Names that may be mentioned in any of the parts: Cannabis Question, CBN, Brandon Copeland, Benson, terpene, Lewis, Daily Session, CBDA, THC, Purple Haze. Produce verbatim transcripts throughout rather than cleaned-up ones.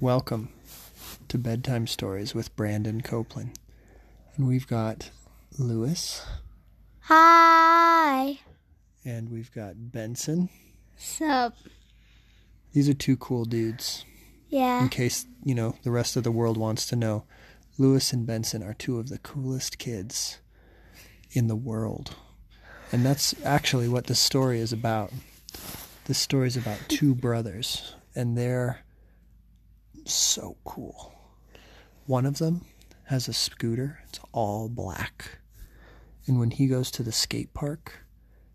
Welcome to Bedtime Stories with Brandon Copeland. And we've got Lewis. Hi. And we've got Benson. Sup. These are two cool dudes. Yeah. In case, you know, the rest of the world wants to know, Lewis and Benson are two of the coolest kids in the world. And that's actually what this story is about. This story is about two brothers, and they're so cool. One of them has a scooter. It's all black. And when he goes to the skate park,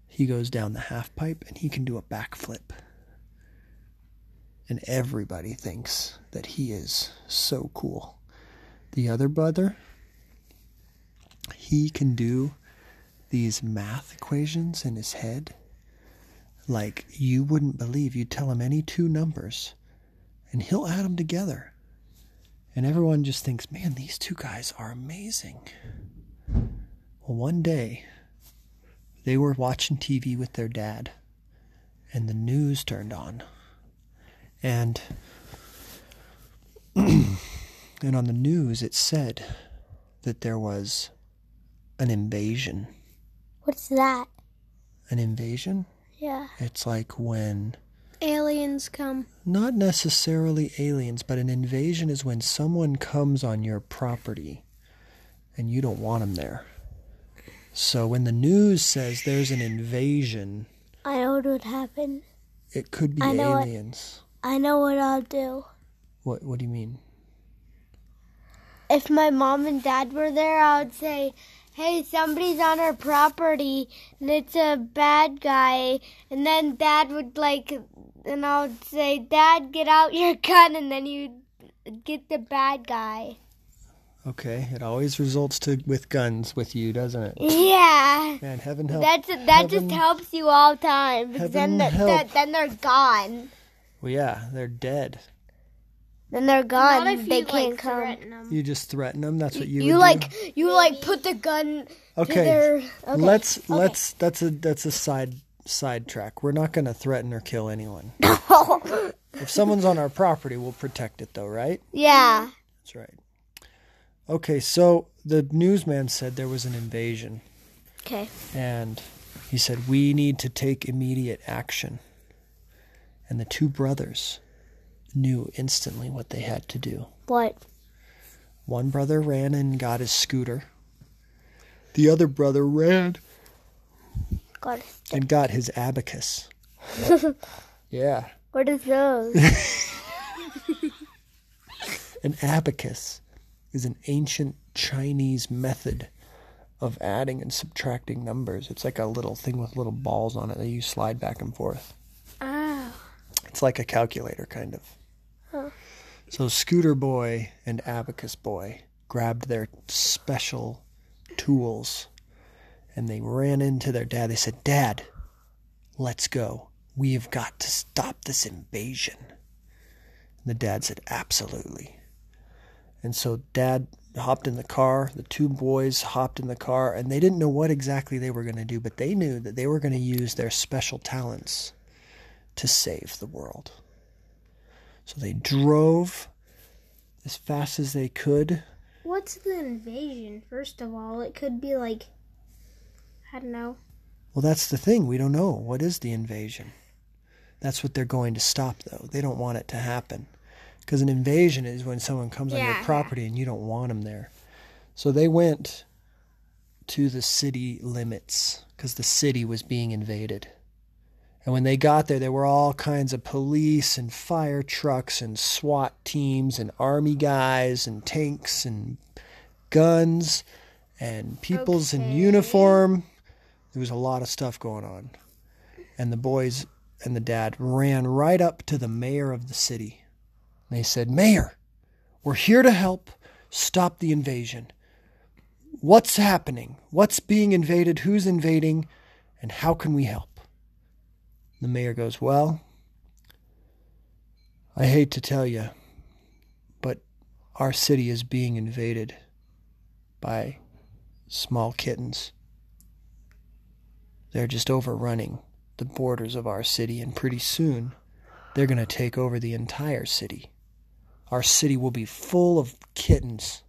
he goes down the half pipe and he can do a backflip. And everybody thinks that he is so cool. The other brother, he can do these math equations in his head. Like, you wouldn't believe. You tell him any two numbers, and he'll add them together. And everyone just thinks, man, these two guys are amazing. Well, one day, they were watching T V with their dad, and the news turned on. And, and on the news, it said that there was an invasion. What's that? An invasion? Yeah. It's like when aliens come. Not necessarily aliens, but an invasion is when someone comes on your property and you don't want them there. So when the news says there's an invasion, I know what would happen. It could be I aliens. What, I know what I'll do. What What do you mean? If my mom and dad were there, I would say, hey, somebody's on our property, and it's a bad guy. And then Dad would, like, and I would say, Dad, get out your gun, and then you'd get the bad guy. Okay, it always results to with guns with you, doesn't it? Yeah. Man, heaven help. That's, that heaven, just helps you all time, because then, the, the, then they're gone. Well, yeah, they're dead. Then they're gone. Not if they you, can't like, come. Threaten them. You just threaten them. That's what you. You would like do? You like put the gun. Okay. To their, okay. Let's okay. let's that's a that's a side side track. We're not gonna threaten or kill anyone. No. If someone's on our property, we'll protect it though, right? Yeah. That's right. Okay, so the newsman said there was an invasion. Okay. And he said we need to take immediate action. And the two brothers knew instantly what they had to do. What? One brother ran and got his scooter. The other brother ran got and got his abacus. Yeah. What is those? An abacus is an ancient Chinese method of adding and subtracting numbers. It's like a little thing with little balls on it that you slide back and forth. Oh. It's like a calculator, kind of. Huh. So Scooter Boy and Abacus Boy grabbed their special tools and they ran into their dad. They said, Dad, let's go. We have got to stop this invasion. And the dad said, absolutely. And so Dad hopped in the car. The two boys hopped in the car and they didn't know what exactly they were going to do, but they knew that they were going to use their special talents to save the world. So they drove as fast as they could. What's the invasion? First of all, it could be like, I don't know. Well, that's the thing. We don't know. What is the invasion? That's what they're going to stop, though. They don't want it to happen. Because an invasion is when someone comes yeah. on your property and you don't want them there. So they went to the city limits because the city was being invaded. And when they got there, there were all kinds of police and fire trucks and SWAT teams and army guys and tanks and guns and peoples okay. in uniform. There was a lot of stuff going on. And the boys and the dad ran right up to the mayor of the city. And they said, Mayor, we're here to help stop the invasion. What's happening? What's being invaded? Who's invading? And how can we help? The mayor goes, well, I hate to tell you, but our city is being invaded by small kittens. They're just overrunning the borders of our city, and pretty soon they're going to take over the entire city. Our city will be full of kittens.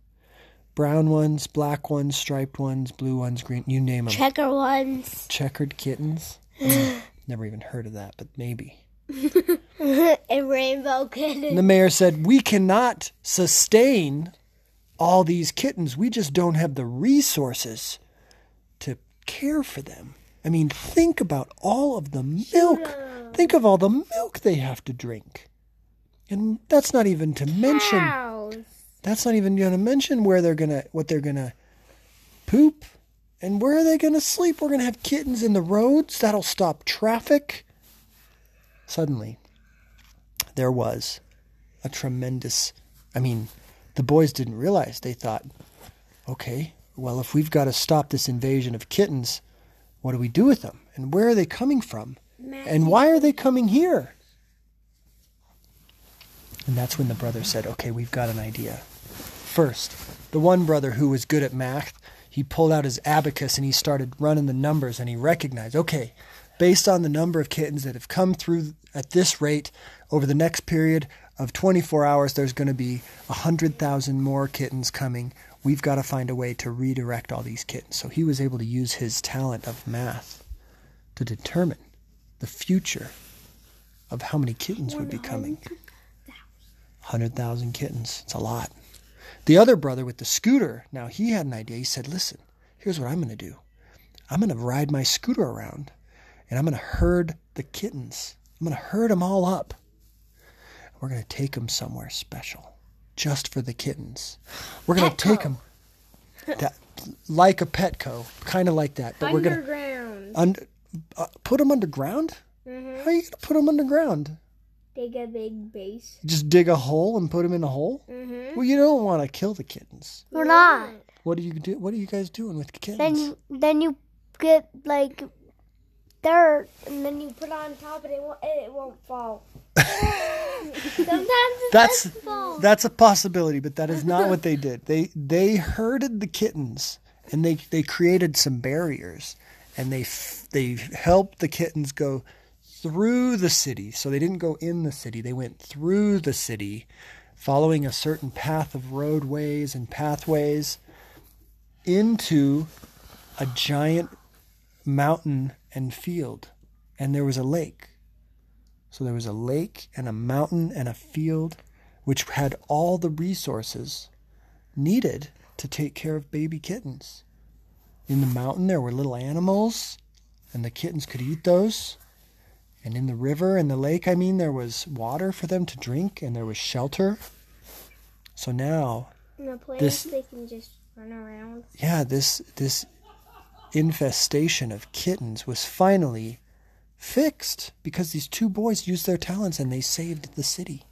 Brown ones, black ones, striped ones, blue ones, green, you name them. Checker ones. Checkered kittens. Mm, never even heard of that, but maybe. And rainbow kittens. And the mayor said, we cannot sustain all these kittens. We just don't have the resources to care for them. I mean, think about all of the milk. Sure. Think of all the milk they have to drink. And that's not even to mention... Cows. That's not even going to mention where they're going to, what they're going to poop and where are they going to sleep. We're going to have kittens in the roads. That'll stop traffic. Suddenly, there was a tremendous, I mean, the boys didn't realize. They thought, okay, well, if we've got to stop this invasion of kittens, what do we do with them? And where are they coming from? Magic. And why are they coming here? And that's when the brother said, okay, we've got an idea. First, the one brother who was good at math, he pulled out his abacus and he started running the numbers and he recognized, okay, based on the number of kittens that have come through at this rate over the next period of twenty-four hours, there's going to be one hundred thousand more kittens coming. We've got to find a way to redirect all these kittens. So he was able to use his talent of math to determine the future of how many kittens would be coming. one hundred thousand kittens. It's a lot. The other brother with the scooter, now he had an idea. He said, listen, here's what I'm going to do. I'm going to ride my scooter around, and I'm going to herd the kittens. I'm going to herd them all up. We're going to take them somewhere special, just for the kittens. We're going to take them that, like a Petco, kind of like that. But underground. We're gonna, under, uh, put them underground? Mm-hmm. How are you going to put them underground? Dig a big base. Just dig a hole and put them in a hole? Mm-hmm. Well, you don't want to kill the kittens. We're not. What do you do? What are you guys doing with the kittens? Then you, then you get, like, dirt, and then you put it on top, and it won't, it won't fall. Sometimes it that's, does fall. That's a possibility, but that is not what they did. They they herded the kittens, and they, they created some barriers, and they they helped the kittens go through the city. So they didn't go in the city. They went through the city, following a certain path of roadways and pathways into a giant mountain and field. And there was a lake. So there was a lake and a mountain and a field, which had all the resources needed to take care of baby kittens. In the mountain, there were little animals, and the kittens could eat those. And in the river and the lake, I mean, there was water for them to drink, and there was shelter. So now, in the place this, they can just run around. Yeah, this this infestation of kittens was finally fixed because these two boys used their talents and they saved the city.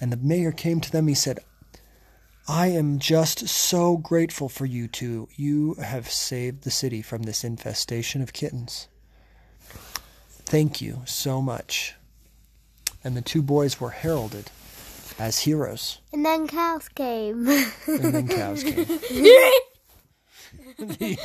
And the mayor came to them. He said, "I am just so grateful for you two. You have saved the city from this infestation of kittens. Thank you so much." And the two boys were heralded as heroes. And then cows came. And then cows came.